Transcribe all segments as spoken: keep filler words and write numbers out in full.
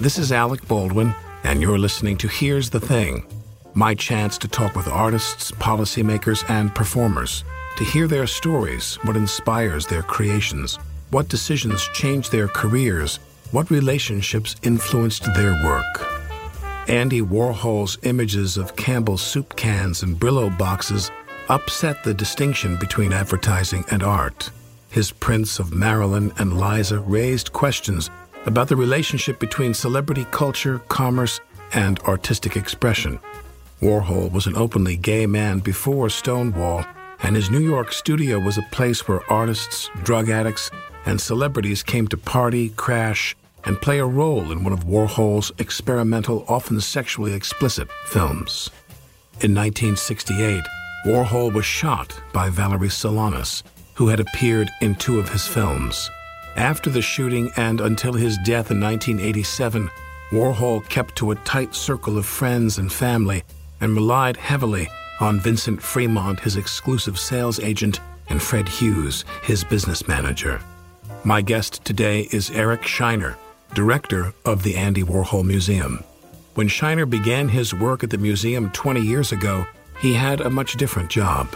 This is Alec Baldwin, and you're listening to Here's the Thing, my chance to talk with artists, policymakers, and performers, to hear their stories, what inspires their creations, what decisions changed their careers, what relationships influenced their work. Andy Warhol's images of Campbell's soup cans and Brillo boxes upset the distinction between advertising and art. His prints of Marilyn and Liza raised questions about the relationship between celebrity culture, commerce, and artistic expression. Warhol was an openly gay man before Stonewall, and his New York studio was a place where artists, drug addicts, and celebrities came to party, crash, and play a role in one of Warhol's experimental, often sexually explicit films. In nineteen sixty-eight, Warhol was shot by Valerie Solanas, who had appeared in two of his films. After the shooting and until his death in nineteen eighty-seven, Warhol kept to a tight circle of friends and family and relied heavily on Vincent Fremont, his exclusive sales agent, and Fred Hughes, his business manager. My guest today is Eric Shiner, director of the Andy Warhol Museum. When Shiner began his work at the museum twenty years ago, he had a much different job.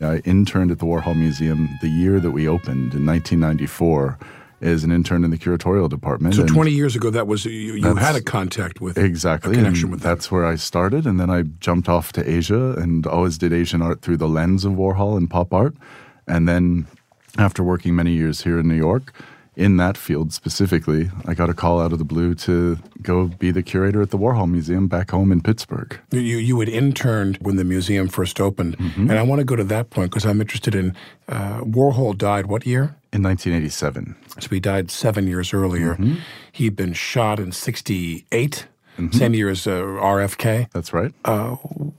I interned at the Warhol Museum the year that we opened in nineteen ninety-four as an intern in the curatorial department. So twenty years ago, that was you, you had a contact with, exactly, a connection with that. That's where I started, and then I jumped off to Asia and always did Asian art through the lens of Warhol and pop art. And then after working many years here in New York, in that field specifically, I got a call out of the blue to go be the curator at the Warhol Museum back home in Pittsburgh. You you had interned when the museum first opened, mm-hmm. and I want to go to that point because I'm interested in uh, Warhol died what year? In nineteen eighty-seven. So he died seven years earlier. Mm-hmm. He'd been shot in sixty-eight, mm-hmm. same year as uh, R F K. That's right. Uh,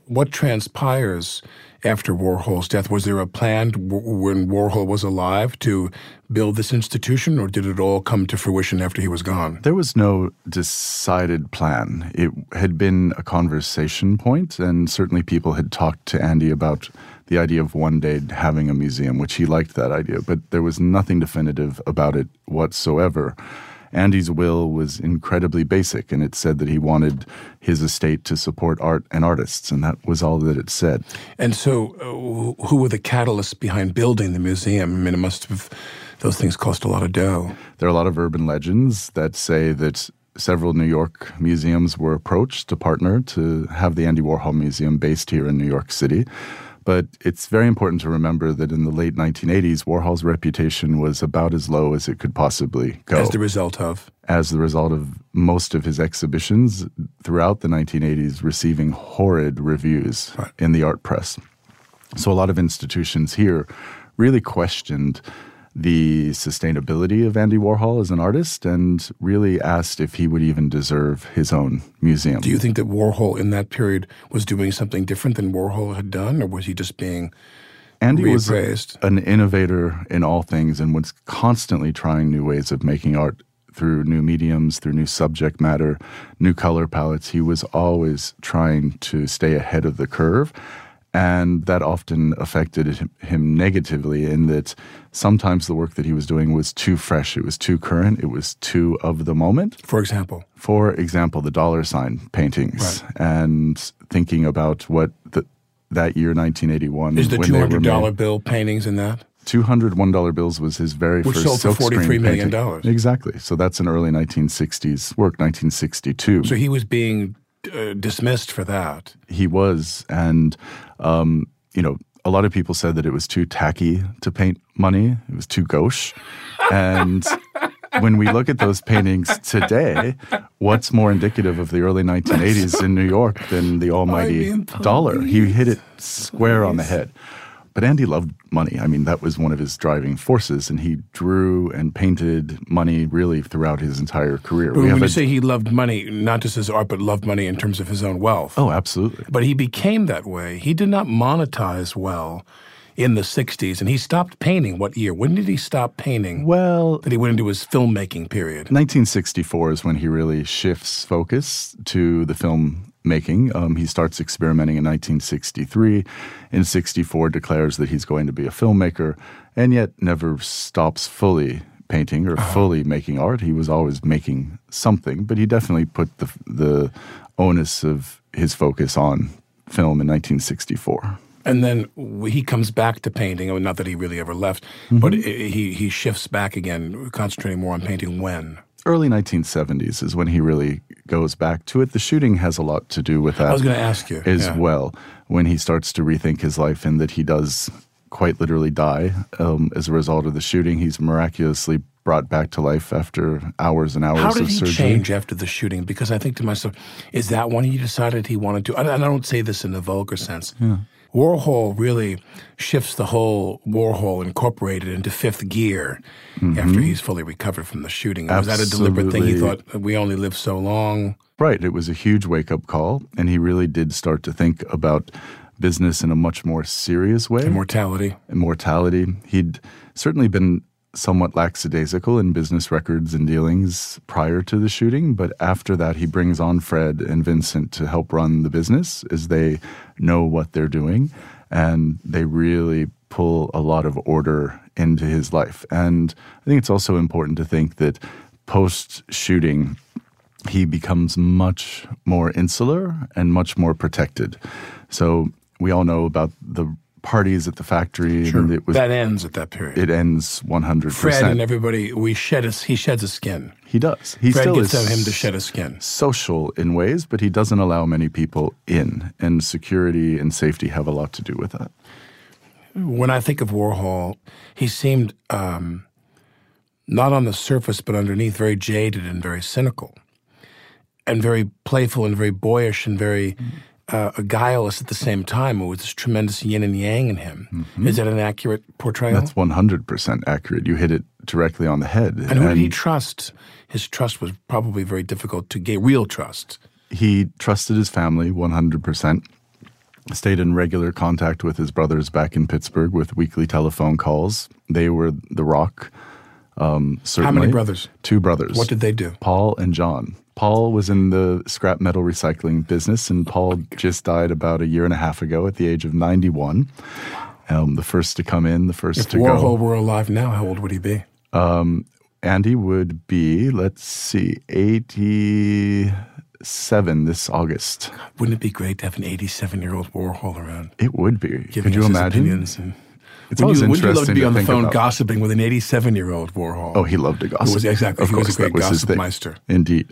what transpires after Warhol's death? Was there a plan w- when Warhol was alive to build this institution, or did it all come to fruition after he was gone? There was no decided plan. It had been a conversation point, and certainly people had talked to Andy about the idea of one day having a museum, which he liked that idea, but there was nothing definitive about it whatsoever. Andy's will was incredibly basic, and it said that he wanted his estate to support art and artists, and that was all that it said. And so uh, who were the catalysts behind building the museum? I mean, it must have – those things cost a lot of dough. There are a lot of urban legends that say that several New York museums were approached to partner to have the Andy Warhol Museum based here in New York City. But it's very important to remember that in the late nineteen eighties, Warhol's reputation was about as low as it could possibly go. As the result of? As the result of most of his exhibitions throughout the nineteen eighties receiving horrid reviews right. in the art press. So a lot of institutions here really questioned the sustainability of Andy Warhol as an artist and really asked if he would even deserve his own museum. Do you think that Warhol in that period was doing something different than Warhol had done, or was he just being Andy reappraised? Was an innovator in all things and was constantly trying new ways of making art through new mediums, through new subject matter, new color palettes. He was always trying to stay ahead of the curve. And that often affected him negatively in that sometimes the work that he was doing was too fresh. It was too current. It was too of the moment. For example? For example, the dollar sign paintings. Right. And thinking about what the, that year, nineteen eighty-one. Is the two hundred dollar bill paintings in that? two hundred one dollar bills was his very Which first silk screen painting. Which sold for forty-three million dollars. Exactly. So that's an early nineteen sixties work, nineteen sixty-two. So he was being uh, dismissed for that. He was. And, um, you know, a lot of people said that it was too tacky to paint money. It was too gauche. And when we look at those paintings today, what's more indicative of the early nineteen eighties in New York than the almighty dollar? He hit it square on the head. But Andy loved money. I mean, that was one of his driving forces, and he drew and painted money really throughout his entire career. But we when you a, say he loved money, not just his art, but loved money in terms of his own wealth. Oh, absolutely. But he became that way. He did not monetize well in the sixties, and he stopped painting what year? When did he stop painting? Well, that he went into his filmmaking period. nineteen sixty-four is when he really shifts focus to the film making. Um, he starts experimenting in nineteen sixty-three. In sixty-four, declares that he's going to be a filmmaker, and yet never stops fully painting or fully making art. He was always making something, but he definitely put the, the onus of his focus on film in nineteen sixty-four. And then he comes back to painting. Well, not that he really ever left, mm-hmm. but he, he shifts back again, concentrating more on painting when? Early nineteen seventies is when he really goes back to it. The shooting has a lot to do with that. I was going to ask you. As yeah. well, when he starts to rethink his life and that he does quite literally die um, as a result of the shooting. He's miraculously brought back to life after hours and hours of surgery. How did he surgery. change after the shooting? Because I think to myself, is that when he decided he wanted to? And I don't say this in a vulgar sense. Yeah. Warhol really shifts the whole Warhol Incorporated into fifth gear mm-hmm. after he's fully recovered from the shooting. Was that a deliberate thing? He thought, we only live so long. Right. It was a huge wake-up call, and he really did start to think about business in a much more serious way. Immortality. Immortality. He'd certainly been somewhat lackadaisical in business records and dealings prior to the shooting, but after that he brings on Fred and Vincent to help run the business as they know what they're doing, and they really pull a lot of order into his life. And I think it's also important to think that post-shooting he becomes much more insular and much more protected. So we all know about the parties at the factory. Sure. And it was, that ends at that period. It ends one hundred percent. Fred and everybody, we shed his, he sheds his skin. He does. He Fred still gets is him to shed his skin. Social in ways, but he doesn't allow many people in. And security and safety have a lot to do with that. When I think of Warhol, he seemed, um, not on the surface, but underneath, very jaded and very cynical. And very playful and very boyish and very... Mm-hmm. Uh, a guileless at the same time, with this tremendous yin and yang in him. Mm-hmm. Is that an accurate portrayal? That's one hundred percent accurate. You hit it directly on the head. And, and who did he trust? His trust was probably very difficult to get, real trust. He trusted his family one hundred percent, stayed in regular contact with his brothers back in Pittsburgh with weekly telephone calls. They were the rock, um, certainly. How many brothers? Two brothers. What did they do? Paul and John. Paul was in the scrap metal recycling business, and Paul just died about a year and a half ago at the age of ninety-one. Um, the first to come in, the first if to Warhol go. If Warhol were alive now, how old would he be? Um, Andy would be, let's see, eighty-seven this August. God, wouldn't it be great to have an eighty-seven-year-old Warhol around? It would be. Could you imagine? It's always interesting. Wouldn't you love to be on the phone gossiping with an eighty-seven-year-old Warhol? Oh, he loved to gossip. It was, exactly. Of he course, was a great gossip meister. Indeed.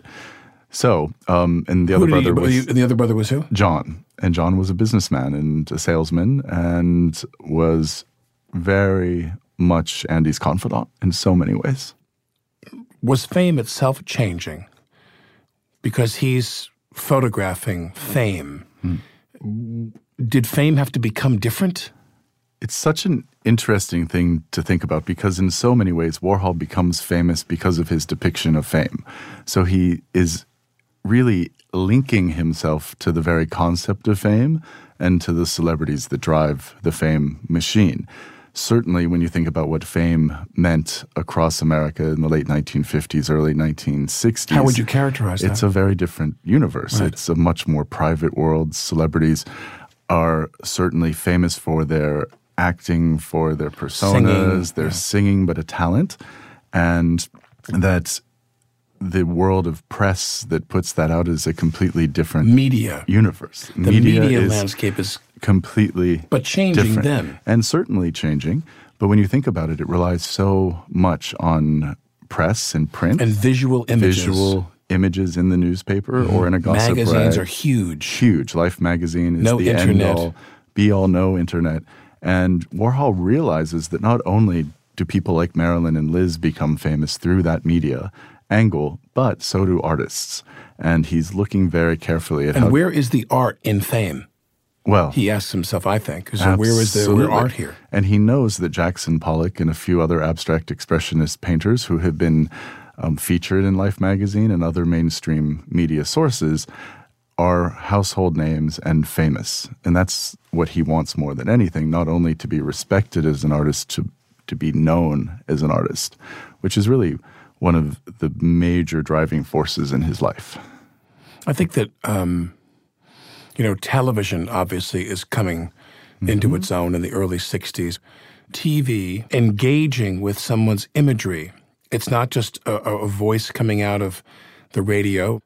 So, um, and the other brother he, was... And the other brother was who? John. And John was a businessman and a salesman and was very much Andy's confidant in so many ways. Was fame itself changing? Because he's photographing fame. Hmm. Did fame have to become different? It's such an interesting thing to think about because in so many ways Warhol becomes famous because of his depiction of fame. So he is really linking himself to the very concept of fame and to the celebrities that drive the fame machine. Certainly when you think about what fame meant across America in the late nineteen fifties, early nineteen sixties. How would you characterize that? It's a very different universe. Right. It's a much more private world. Celebrities are certainly famous for their acting, for their personas, singing. Their yeah. singing, but a talent. And that the world of press that puts that out is a completely different media universe. The media, media is landscape is completely but changing different. Then. And certainly changing, But when you think about it, it relies so much on press and print. And visual images. Visual images in the newspaper mm-hmm. or in a gossip Magazines rag. Magazines are huge. Huge. Life magazine is no the internet. End-all, be-all, no internet. And Warhol realizes that not only do people like Marilyn and Liz become famous through that media angle, but so do artists. And he's looking very carefully at and how... And where is the art in fame? Well... He asks himself, I think. So absolutely. Where is the art here? And he knows that Jackson Pollock and a few other abstract expressionist painters who have been um, featured in Life magazine and other mainstream media sources are household names and famous. And that's what he wants more than anything, not only to be respected as an artist, to to be known as an artist, which is really... one of the major driving forces in his life. I think that, um, you know, television obviously is coming mm-hmm. into its own in the early sixties. T V, engaging with someone's imagery. It's not just a, a voice coming out of the radio.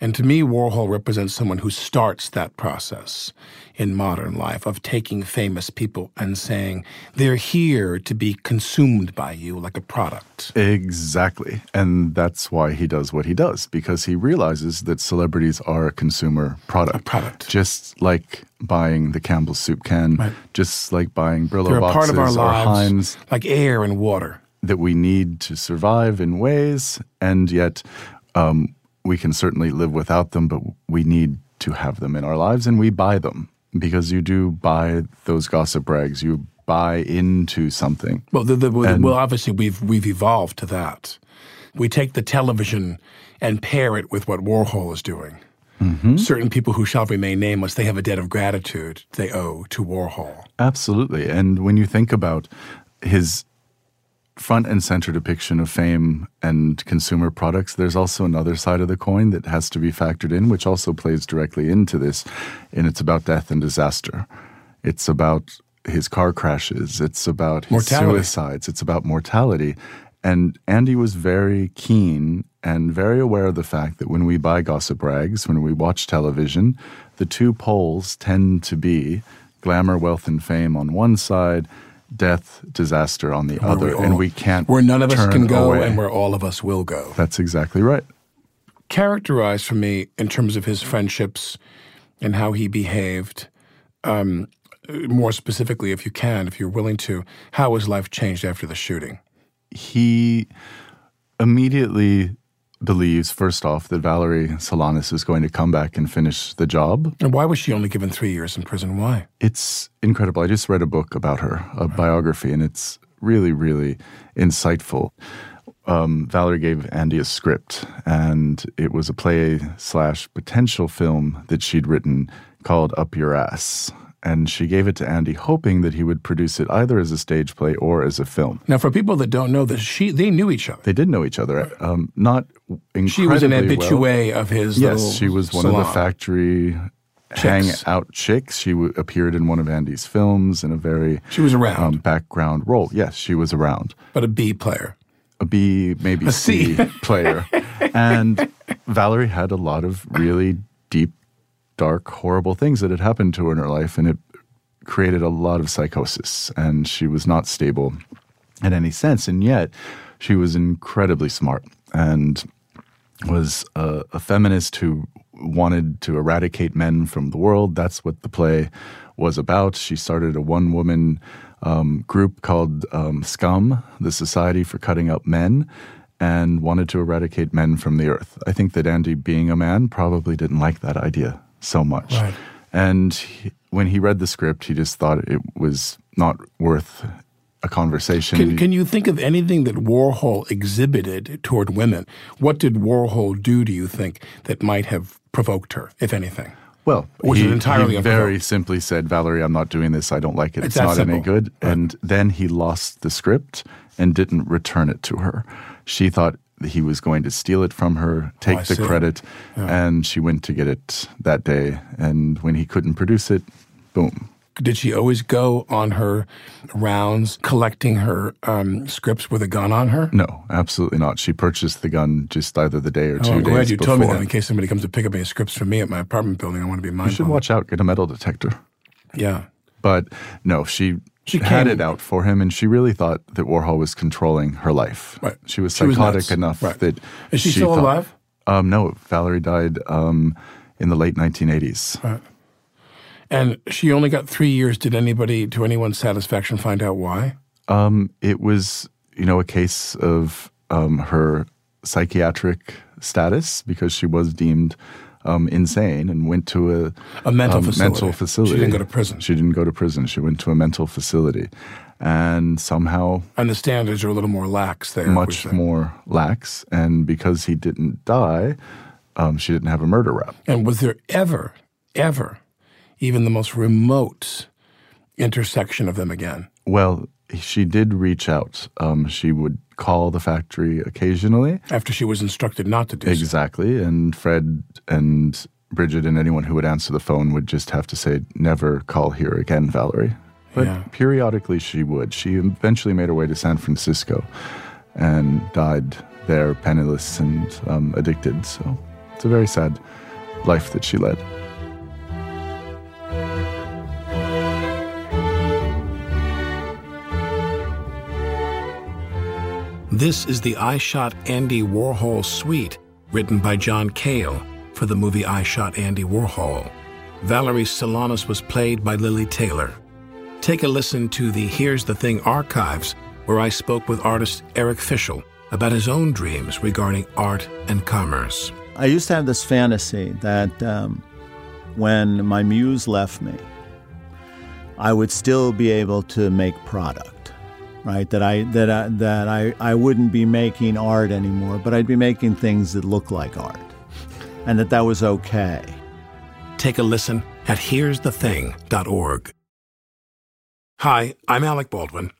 And to me, Warhol represents someone who starts that process in modern life of taking famous people and saying, they're here to be consumed by you like a product. Exactly. And that's why he does what he does, because he realizes that celebrities are a consumer product. A product. Just like buying the Campbell's soup can, right. just like buying Brillo they're boxes a part of our lives, or Heinz. Like air and water. That we need to survive in ways, and yet... Um, we can certainly live without them, but we need to have them in our lives, and we buy them. Because you do buy those gossip rags. You buy into something. Well, the, the, and, well obviously, we've we've evolved to that. We take the television and pair it with what Warhol is doing. Mm-hmm. Certain people who shall remain nameless, they have a debt of gratitude they owe to Warhol. Absolutely. And when you think about his... front and center depiction of fame and consumer products, there's also another side of the coin that has to be factored in, which also plays directly into this, and it's about death and disaster. It's about his car crashes. It's about his mortality. Suicides. It's about mortality. And Andy was very keen and very aware of the fact that when we buy gossip rags, when we watch television, the two poles tend to be glamour, wealth, and fame on one side, death, disaster on the where other, we all, and we can't where none of us can go away. And where all of us will go. That's exactly right. Characterized for me in terms of his friendships and how he behaved, um, more specifically, if you can, if you're willing to, how his life changed after the shooting. He immediately believes, first off, that Valerie Solanas is going to come back and finish the job. And why was she only given three years in prison? Why? It's incredible. I just read a book about her, a right. biography, and it's really, really insightful. Um, Valerie gave Andy a script, and it was a play slash potential film that she'd written called Up Your Ass. And she gave it to Andy, hoping that he would produce it either as a stage play or as a film. Now, for people that don't know this, she they knew each other. They did know each other. Um, not incredibly well. She was an habitué well. Of his yes, little Yes, she was one salon. Of the factory chicks. Hangout chicks. She w- appeared in one of Andy's films in a very she was around um, background role. Yes, she was around. But a B player. A B, maybe a C, C player. And Valerie had a lot of really deep, dark, horrible things that had happened to her in her life, and it created a lot of psychosis, and she was not stable in any sense, and yet she was incredibly smart and was a, a feminist who wanted to eradicate men from the world. That's what the play was about. She started a one-woman um, group called um, SCUM, the Society for Cutting Up Men, and wanted to eradicate men from the earth. I think that Andy, being a man, probably didn't like that idea so much. Right. And he, when he read the script, he just thought it was not worth a conversation. Can, can you think of anything that Warhol exhibited toward women? What did Warhol do, do you think, that might have provoked her, if anything? Well, Which he, is entirely he very simply said, Valerie, I'm not doing this. I don't like it. It's, it's not simple. Any good. Right. And then he lost the script and didn't return it to her. She thought he was going to steal it from her, take oh, the see. Credit, yeah. and she went to get it that day. And when he couldn't produce it, boom. Did she always go on her rounds collecting her um, scripts with a gun on her? No, absolutely not. She purchased the gun just either the day or two days before. Oh, I'm glad you told me that in case somebody comes to pick up any scripts from me at my apartment building. I want to be mindful. You should watch out. Get a metal detector. Yeah. But no, she She had it out for him, and she really thought that Warhol was controlling her life. Right. She was psychotic she was enough right. that Is she, she still thought, alive? Um, no, Valerie died um, in the late nineteen eighties. Right. And she only got three years. Did anybody, to anyone's satisfaction, find out why? Um, it was, you know, a case of um, her psychiatric status, because she was deemed Um, insane and went to a, a mental, um, facility. mental facility. She didn't go to prison. She didn't go to prison. She went to a mental facility. And somehow... And the standards are a little more lax there. Much more lax. And because he didn't die, um, she didn't have a murder rap. And was there ever, ever, even the most remote intersection of them again? Well, she did reach out. Um, she would call the factory occasionally. After she was instructed not to do so. Exactly. And Fred and Bridget and anyone who would answer the phone would just have to say, never call here again, Valerie. But yeah. periodically she would. She eventually made her way to San Francisco and died there penniless and um, addicted. So it's a very sad life that she led. This is the I Shot Andy Warhol suite, written by John Cale for the movie I Shot Andy Warhol. Valerie Solanas was played by Lily Taylor. Take a listen to the Here's the Thing archives, where I spoke with artist Eric Fischl about his own dreams regarding art and commerce. I used to have this fantasy that um, when my muse left me, I would still be able to make product. Right, that I that I, that I I wouldn't be making art anymore, but I'd be making things that look like art, and that that was okay. Take a listen at here's the thing dot org. Hi, I'm Alec Baldwin.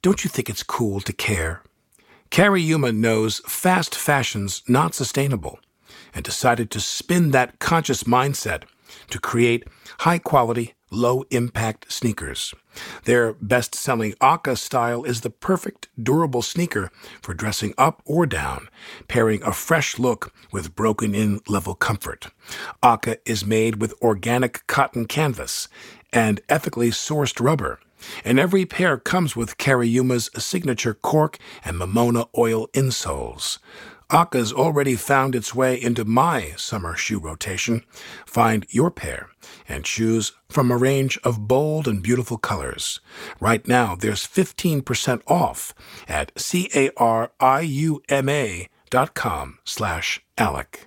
Don't you think it's cool to care? Carrie Yuma knows fast fashion's not sustainable, and decided to spin that conscious mindset to create high-quality, low-impact sneakers. Their best-selling Aka style is the perfect durable sneaker for dressing up or down, pairing a fresh look with broken-in level comfort. Aka is made with organic cotton canvas and ethically sourced rubber, and every pair comes with Carrie Yuma's signature cork and Mamona oil insoles. Aka's already found its way into my summer shoe rotation. Find your pair and choose from a range of bold and beautiful colors. Right now, there's fifteen percent off at cariuma.com slash Alec.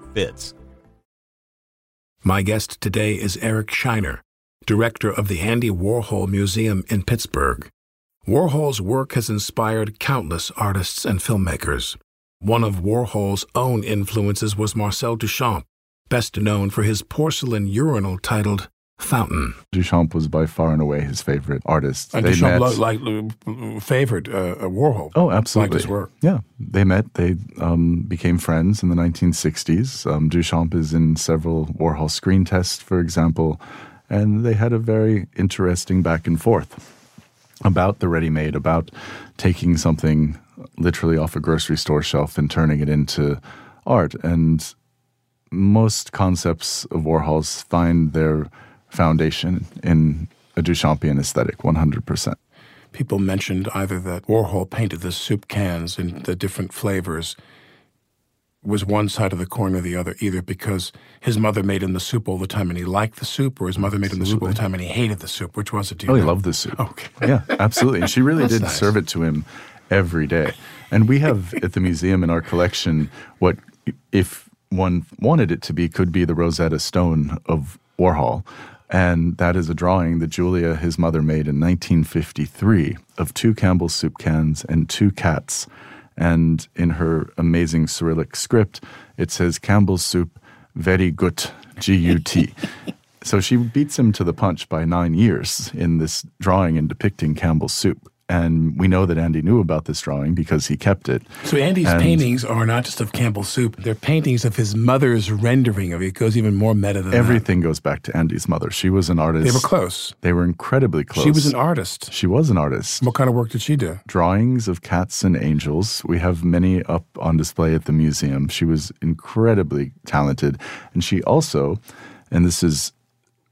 Fits. My guest today is Eric Shiner, director of the Andy Warhol Museum in Pittsburgh. Warhol's work has inspired countless artists and filmmakers. One of Warhol's own influences was Marcel Duchamp, best known for his porcelain urinal titled Fountain. Duchamp was by far and away his favorite artist. And they Duchamp met, lo- like, favored uh, Warhol. Oh, absolutely. Liked his work. Yeah. They met. They um, became friends in the nineteen sixties. Um, Duchamp is in several Warhol screen tests, for example. And they had a very interesting back and forth about the ready-made, about taking something literally off a grocery store shelf and turning it into art. And most concepts of Warhol's find their foundation in a Duchampian aesthetic, one hundred percent. People mentioned either that Warhol painted the soup cans in the different flavors was one side of the coin or the other, either because his mother made him the soup all the time and he liked the soup, or his mother made absolutely. him the soup all the time and he hated the soup. Which was it? Do you oh, know? He loved the soup. Okay. Yeah, absolutely. And she really did nice. serve it to him every day. And we have at the museum in our collection what, if one wanted it to be, could be the Rosetta Stone of Warhol. And that is a drawing that Julia, his mother, made in nineteen fifty-three of two Campbell's soup cans and two cats. And in her amazing Cyrillic script, it says Campbell's soup, very gut, G U T. So she beats him to the punch by nine years in this drawing and depicting Campbell's soup. And we know that Andy knew about this drawing because he kept it. So Andy's and paintings are not just of Campbell's soup. They're paintings of his mother's rendering of it. It goes even more meta than everything that. goes back to Andy's mother. She was an artist. They were close. They were incredibly close. She was an artist. She was an artist. What kind of work did she do? Drawings of cats and angels. We have many up on display at the museum. She was incredibly talented. And she also, and this is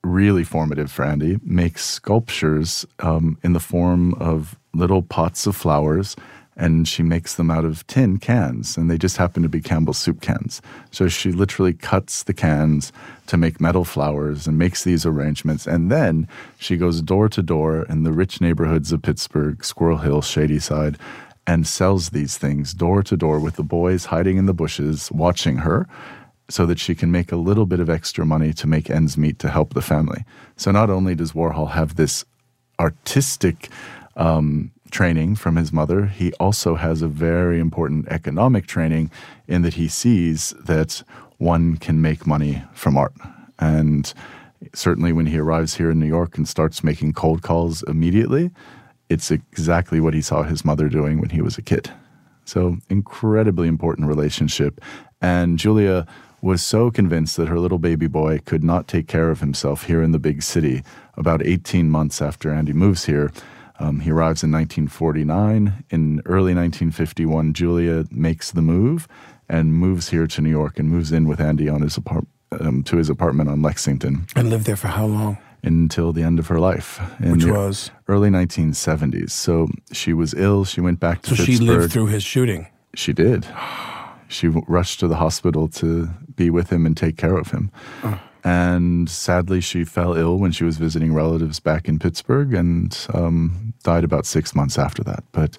really formative for Andy, makes sculptures um, in the form of little pots of flowers, and she makes them out of tin cans, and they just happen to be Campbell's soup cans. So she literally cuts the cans to make metal flowers and makes these arrangements, and then she goes door to door in the rich neighborhoods of Pittsburgh, Squirrel Hill, Shady Side, and sells these things door to door with the boys hiding in the bushes watching her, so that she can make a little bit of extra money to make ends meet to help the family. So not only does Warhol have this artistic Um, training from his mother, he also has a very important economic training in that he sees that one can make money from art. And certainly when he arrives here in New York and starts making cold calls immediately, it's exactly what he saw his mother doing when he was a kid. So incredibly important relationship. And Julia was so convinced that her little baby boy could not take care of himself here in the big city. About eighteen months after Andy moves here, Um, he arrives in nineteen forty-nine. In early nineteen fifty-one, Julia makes the move and moves here to New York and moves in with Andy on his apart- um, to his apartment on Lexington. And lived there for how long? Until the end of her life. In Which was? Early nineteen seventies. So she was ill. She went back to so Pittsburgh. So she lived through his shooting? She did. She rushed to the hospital to be with him and take care of him. Oh. And sadly, she fell ill when she was visiting relatives back in Pittsburgh and um, died about six months after that. But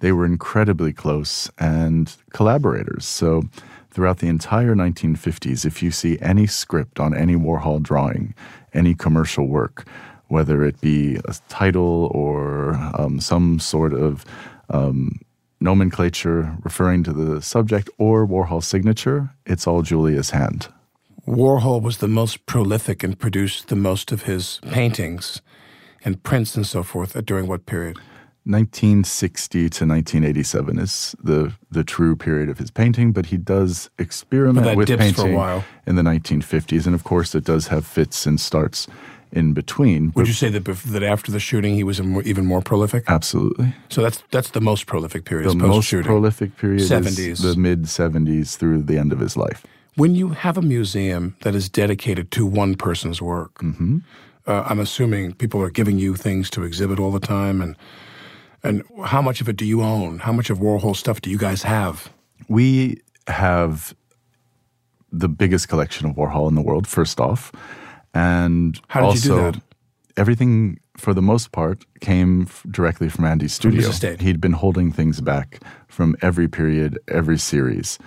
they were incredibly close and collaborators. So throughout the entire nineteen fifties, if you see any script on any Warhol drawing, any commercial work, whether it be a title or um, some sort of um, nomenclature referring to the subject or Warhol's signature, it's all Julia's hand. Warhol was the most prolific and produced the most of his paintings and prints and so forth during what period? nineteen sixty to nineteen eighty-seven is the, the true period of his painting, but he does experiment with painting for a while. In the nineteen fifties. And, of course, it does have fits and starts in between. Would you say that that after the shooting he was even more prolific? Absolutely. So that's that's the most prolific period. The most prolific period is the mid-seventies through the end of his life. When you have a museum that is dedicated to one person's work, mm-hmm. uh, I'm assuming people are giving you things to exhibit all the time. And and how much of it do you own? How much of Warhol stuff do you guys have? We have the biggest collection of Warhol in the world, first off. And how did also, you do that? Everything, for the most part, came f- directly from Andy's studio. From He'd been holding things back from every period, every series.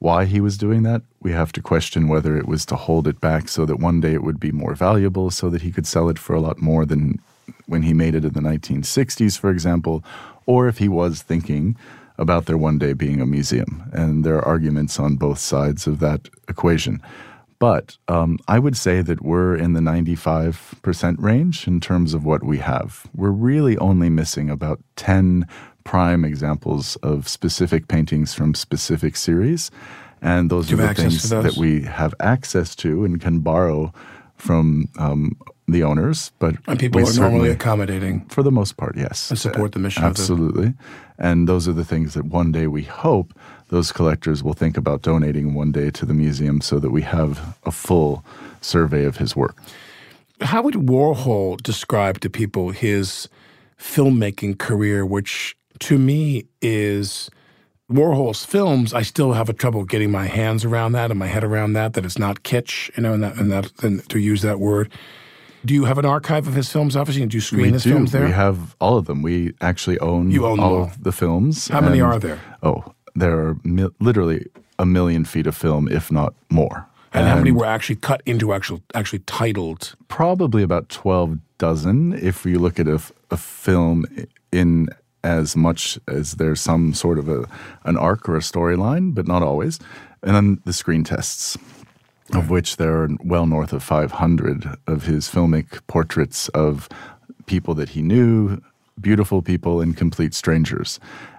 Why he was doing that, we have to question whether it was to hold it back so that one day it would be more valuable so that he could sell it for a lot more than when he made it in the nineteen sixties, for example, or if he was thinking about there one day being a museum. And there are arguments on both sides of that equation. But um, I would say that we're in the ninety-five percent range in terms of what we have. We're really only missing about ten prime examples of specific paintings from specific series, and those are the things that we have access to and can borrow from um, the owners. But and people are normally accommodating. For the most part, yes. And support the mission. Absolutely. Of the... And those are the things that one day we hope those collectors will think about donating one day to the museum so that we have a full survey of his work. How would Warhol describe to people his filmmaking career, which to me is Warhol's films, I still have a trouble getting my hands around that and my head around that, that it's not kitsch, you know, and that, and that and to use that word. Do you have an archive of his films, obviously? Do you screen we his do. films there? We have all of them. We actually own, you own all of the films. How and, many are there? Oh, there are mi- literally a million feet of film, if not more. And, and how many were actually cut into actual, actually titled? Probably about twelve dozen, if you look at a, a film in as much as there's some sort of a, an arc or a storyline, but not always. And then the screen tests, right, of which there are well north of five hundred of his filmic portraits of people that he knew, beautiful people and complete strangers,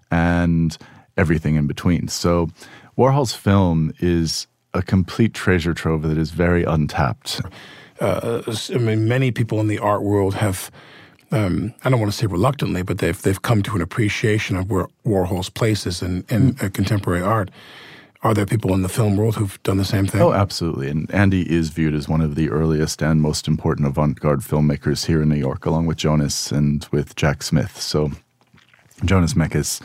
and everything in between. So Warhol's film is a complete treasure trove that is very untapped. Uh, I mean, many people in the art world have... Um, I don't want to say reluctantly, but they've they've come to an appreciation of where Warhol's place is in, in uh, contemporary art. Are there people in the film world who've done the same thing? Oh, absolutely. And Andy is viewed as one of the earliest and most important avant-garde filmmakers here in New York, along with Jonas and with Jack Smith. So Jonas Mekas,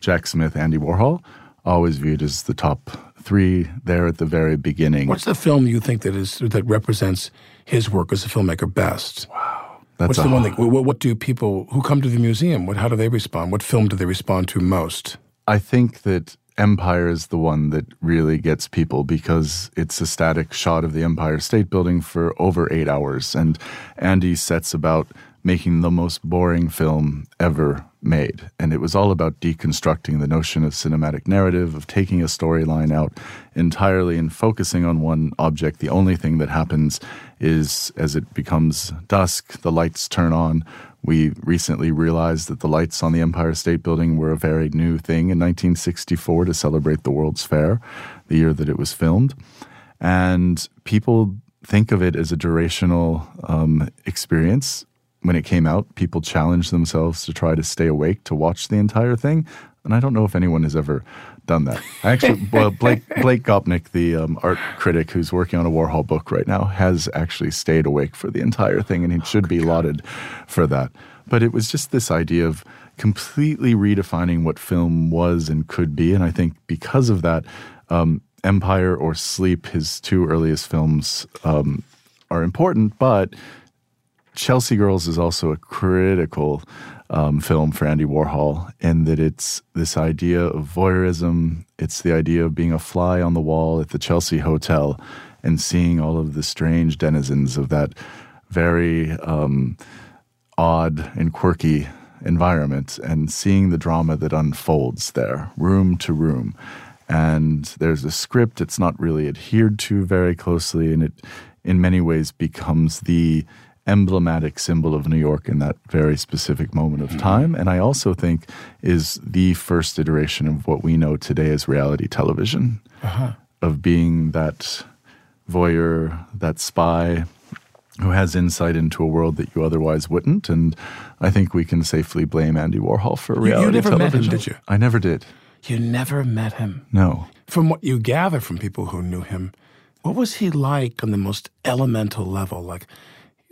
Jack Smith, Andy Warhol, always viewed as the top three there at the very beginning. What's the film you think that is that represents his work as a filmmaker best? Wow. That's What's the one thing? What, what do people who come to the museum, what, how do they respond? What film do they respond to most? I think that Empire is the one that really gets people because it's a static shot of the Empire State Building for over eight hours. And Andy sets about making the most boring film ever made. And it was all about deconstructing the notion of cinematic narrative, of taking a storyline out entirely and focusing on one object. The only thing that happens is as it becomes dusk, the lights turn on. We recently realized that the lights on the Empire State Building were a very new thing in nineteen sixty-four to celebrate the World's Fair, the year that it was filmed. And people think of it as a durational um, experience. When it came out, people challenged themselves to try to stay awake to watch the entire thing. And I don't know if anyone has ever done that. I actually, well, Blake, Blake Gopnik, the um, art critic who's working on a Warhol book right now, has actually stayed awake for the entire thing, and he should oh, be God. lauded for that. But it was just this idea of completely redefining what film was and could be. And I think because of that, um, Empire or Sleep, his two earliest films, um, are important. But Chelsea Girls is also a critical um, film for Andy Warhol in that it's this idea of voyeurism. It's the idea of being a fly on the wall at the Chelsea Hotel and seeing all of the strange denizens of that very um, odd and quirky environment and seeing the drama that unfolds there, room to room. And there's a script. It's not really adhered to very closely, and it in many ways becomes the emblematic symbol of New York in that very specific moment of time. And I also think is the first iteration of what we know today as reality television, uh-huh. of being that voyeur, that spy who has insight into a world that you otherwise wouldn't. And I think we can safely blame Andy Warhol for reality television. You never television. met him, did you? I never did. You never met him? No. From what you gather from people who knew him, what was he like on the most elemental level? Like,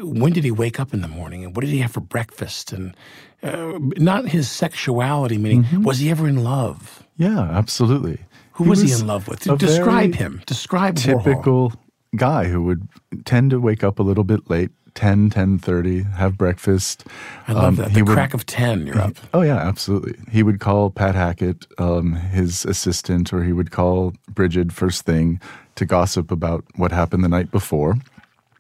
when did he wake up in the morning, and what did he have for breakfast? And uh, not his sexuality, meaning, mm-hmm. was he ever in love? Yeah, absolutely. Who he was, was he in love with? Describe him. Describe typical Warhol. Typical guy who would tend to wake up a little bit late, ten, ten thirty, have breakfast. I love um, that. The crack would, of ten, you're up. Oh, yeah, absolutely. He would call Pat Hackett, um, his assistant, or he would call Bridget first thing to gossip about what happened the night before.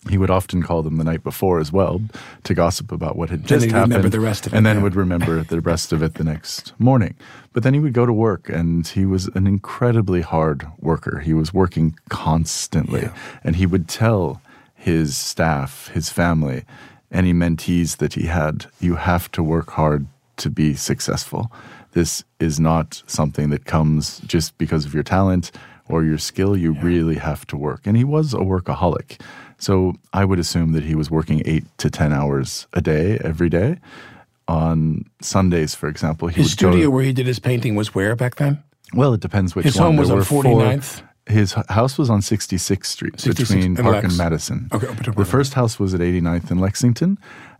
He would often call them the night before as well to gossip about what had just happened. And then remember the rest of it. And then yeah. would remember the rest of it the next morning. But then he would go to work, and he was an incredibly hard worker. He was working constantly. Yeah. And he would tell his staff, his family, any mentees that he had, you have to work hard to be successful. This is not something that comes just because of your talent or your skill. You yeah. really have to work. And he was a workaholic. So I would assume that he was working eight to ten hours a day, every day. On Sundays, for example, he his would go... His studio where he did his painting was where back then? Well, it depends which his one. His home was there on forty-ninth? Four, his house was on sixty-sixth Street, sixty-sixth between and Park Lex. and Madison. Okay, the first house was at eighty-ninth and Lexington,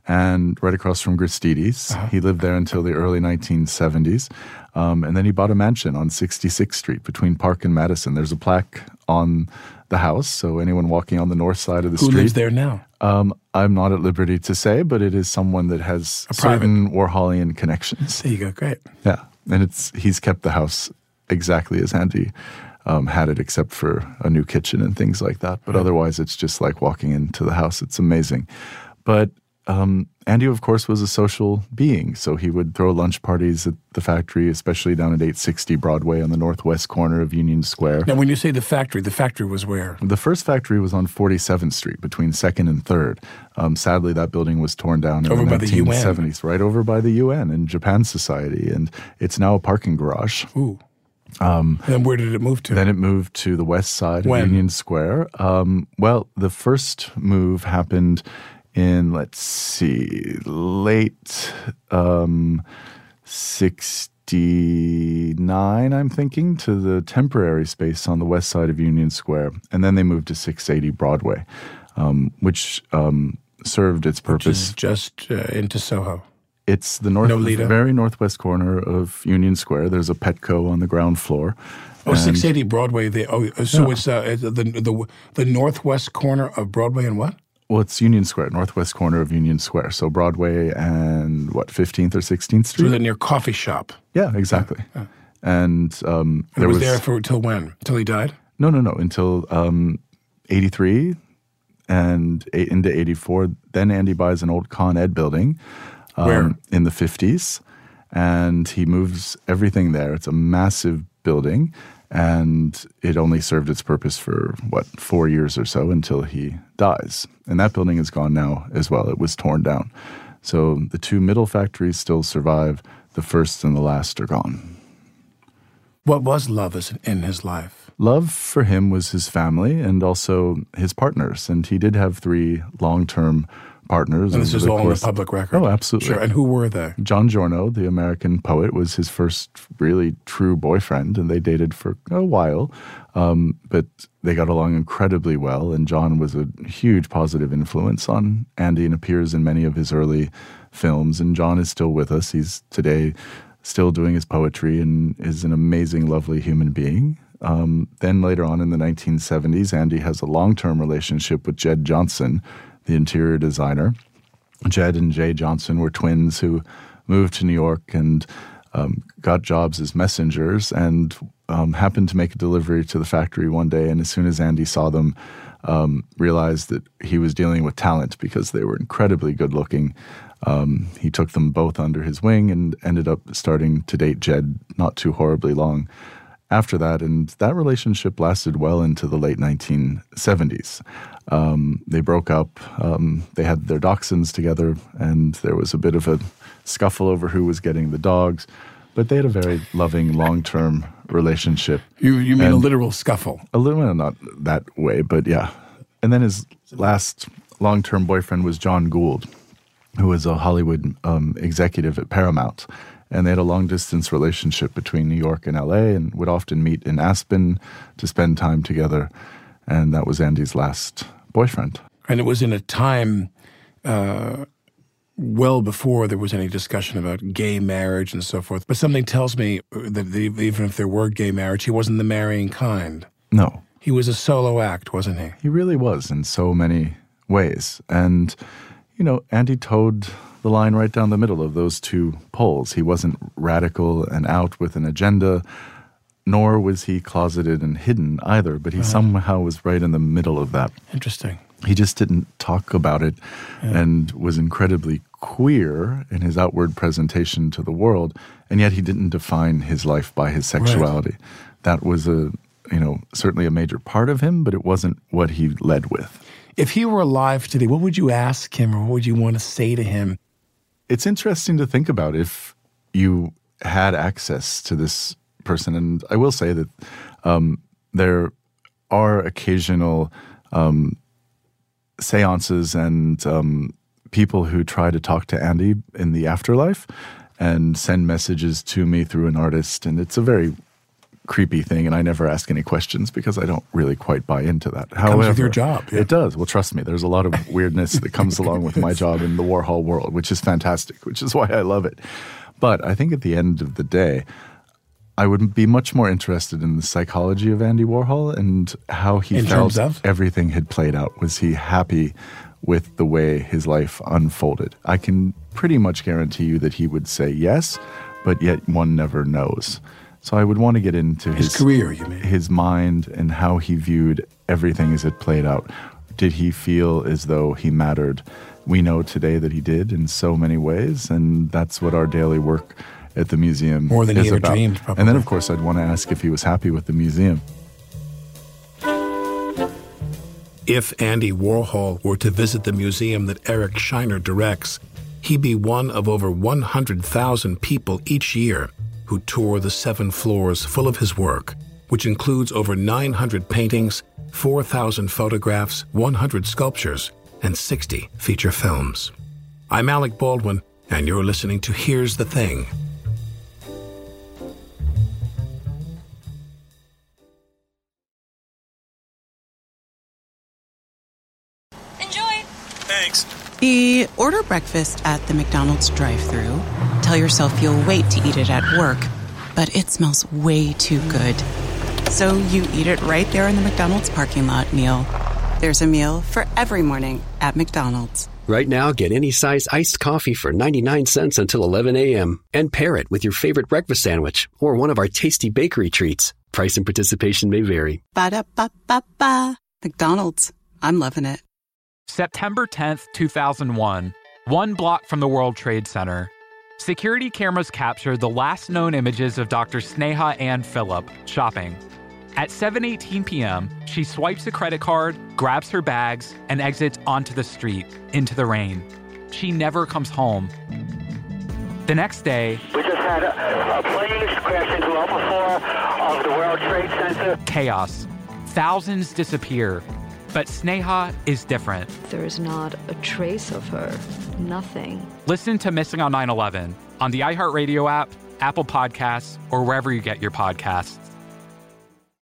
and right across from Gristides. Uh-huh. He lived there until the early nineteen seventies. Um, and then he bought a mansion on sixty-sixth Street between Park and Madison. There's a plaque on the house, so anyone walking on the north side of the Who street. Who lives there now? Um, I'm not at liberty to say, but it is someone that has a certain private Warholian connections. There you go, great. Yeah, and it's he's kept the house exactly as Andy um, had it, except for a new kitchen and things like that. But right. Otherwise, it's just like walking into the house. It's amazing. But um, Andy, of course, was a social being, so he would throw lunch parties at the factory, especially down at eight sixty Broadway on the northwest corner of Union Square. Now, when you say the factory, the factory was where? The first factory was on forty-seventh Street between second and third. Um, sadly, that building was torn down in over the nineteen seventies, right over by the U N and Japan Society, and it's now a parking garage. Ooh. Um, and then where did it move to? Then it moved to the west side when? of Union Square. Um, well, the first move happened in, let's see, late um, sixty-nine, I'm thinking, to the temporary space on the west side of Union Square. And then they moved to six eighty Broadway, um, which um, served its purpose. Which is just uh, into Soho. It's the north, Nolita. very northwest corner of Union Square. There's a Petco on the ground floor. Oh, six eighty Broadway. They, oh, so yeah. it's uh, the, the the northwest corner of Broadway and what? Well, it's Union Square, northwest corner of Union Square. So Broadway and, what, fifteenth or sixteenth Street? So they're near coffee shop. Yeah, exactly. Yeah. And um, there it was, was there for till when? Till he died? No, no, no. Until um, eighty-three and into eighty-four. Then Andy buys an old Con Ed building. Where? Um, in the fifties, and he moves everything there. It's a massive building, and it only served its purpose for, what, four years or so until he dies. And that building is gone now as well. It was torn down. So the two middle factories still survive. The first and the last are gone. What was love in his life? Love for him was his family and also his partners, and he did have three long-term partners. And this is all on the public record? Oh, absolutely. Sure. And who were they? John Giorno, the American poet, was his first really true boyfriend, and they dated for a while. Um, but they got along incredibly well, and John was a huge positive influence on Andy and appears in many of his early films. And John is still with us. He's today still doing his poetry and is an amazing, lovely human being. Um, then later on in the nineteen seventies, Andy has a long-term relationship with Jed Johnson, the interior designer. Jed and Jay Johnson were twins who moved to New York and um, got jobs as messengers and um, happened to make a delivery to the factory one day. And as soon as Andy saw them, um, realized that he was dealing with talent because they were incredibly good looking. Um, he took them both under his wing and ended up starting to date Jed not too horribly long after that, and that relationship lasted well into the late nineteen seventies. Um, they broke up. Um, they had their dachshunds together, and there was a bit of a scuffle over who was getting the dogs. But they had a very loving, long-term relationship. You you mean and a literal scuffle? A little, well, not that way, but yeah. And then his last long-term boyfriend was John Gould, who was a Hollywood um, executive at Paramount. And they had a long-distance relationship between New York and L A and would often meet in Aspen to spend time together. And that was Andy's last boyfriend. And it was in a time uh, well before there was any discussion about gay marriage and so forth. But something tells me that even if there were gay marriage, he wasn't the marrying kind. No. He was a solo act, wasn't he? He really was in so many ways. And, you know, Andy towed the line right down the middle of those two poles. He wasn't radical and out with an agenda, nor was he closeted and hidden either, but he uh-huh. somehow was right in the middle of that. Interesting. He just didn't talk about it yeah. and was incredibly queer in his outward presentation to the world, and yet he didn't define his life by his sexuality. Right. That was a, you know, certainly a major part of him, but it wasn't what he led with. If he were alive today, what would you ask him or what would you want to say to him? It's interesting to think about if you had access to this person. And I will say that um, there are occasional um, seances and um, people who try to talk to Andy in the afterlife and send messages to me through an artist. And it's a very creepy thing, and I never ask any questions because I don't really quite buy into that. However, comes with your job. Yeah. It does. Well, trust me, there's a lot of weirdness that comes along with my job in the Warhol world, which is fantastic, which is why I love it. But I think at the end of the day, I would be much more interested in the psychology of Andy Warhol and how he in felt everything had played out. Was he happy with the way his life unfolded? I can pretty much guarantee you that he would say yes, but yet one never knows. So I would want to get into his, his career, you mean? His mind and how he viewed everything as it played out. Did he feel as though he mattered? We know today that he did in so many ways, and that's what our daily work at the museum more than he ever about. dreamed, probably. And then, of course, I'd want to ask if he was happy with the museum. If Andy Warhol were to visit the museum that Eric Shiner directs, he'd be one of over one hundred thousand people each year who tour the seven floors full of his work, which includes over nine hundred paintings, four thousand photographs, one hundred sculptures, and sixty feature films. I'm Alec Baldwin, and you're listening to Here's the Thing. Enjoy! Thanks. The order breakfast at the McDonald's drive-thru. Tell yourself you'll wait to eat it at work, but it smells way too good. So you eat it right there in the McDonald's parking lot meal. There's a meal for every morning at McDonald's. Right now, get any size iced coffee for ninety-nine cents until eleven a.m. and pair it with your favorite breakfast sandwich or one of our tasty bakery treats. Price and participation may vary. Ba-da-ba-ba-ba. McDonald's. I'm loving it. September tenth, two thousand one, one block from the World Trade Center, security cameras captured the last known images of Doctor Sneha Ann Phillip shopping. At seven eighteen p.m., she swipes a credit card, grabs her bags, and exits onto the street, into the rain. She never comes home. The next day, we just had a, a plane crash into level four of the World Trade Center. Chaos. Thousands disappear. But Sneha is different. There is not a trace of her. Nothing. Listen to Missing on nine eleven on the iHeartRadio app, Apple Podcasts, or wherever you get your podcasts.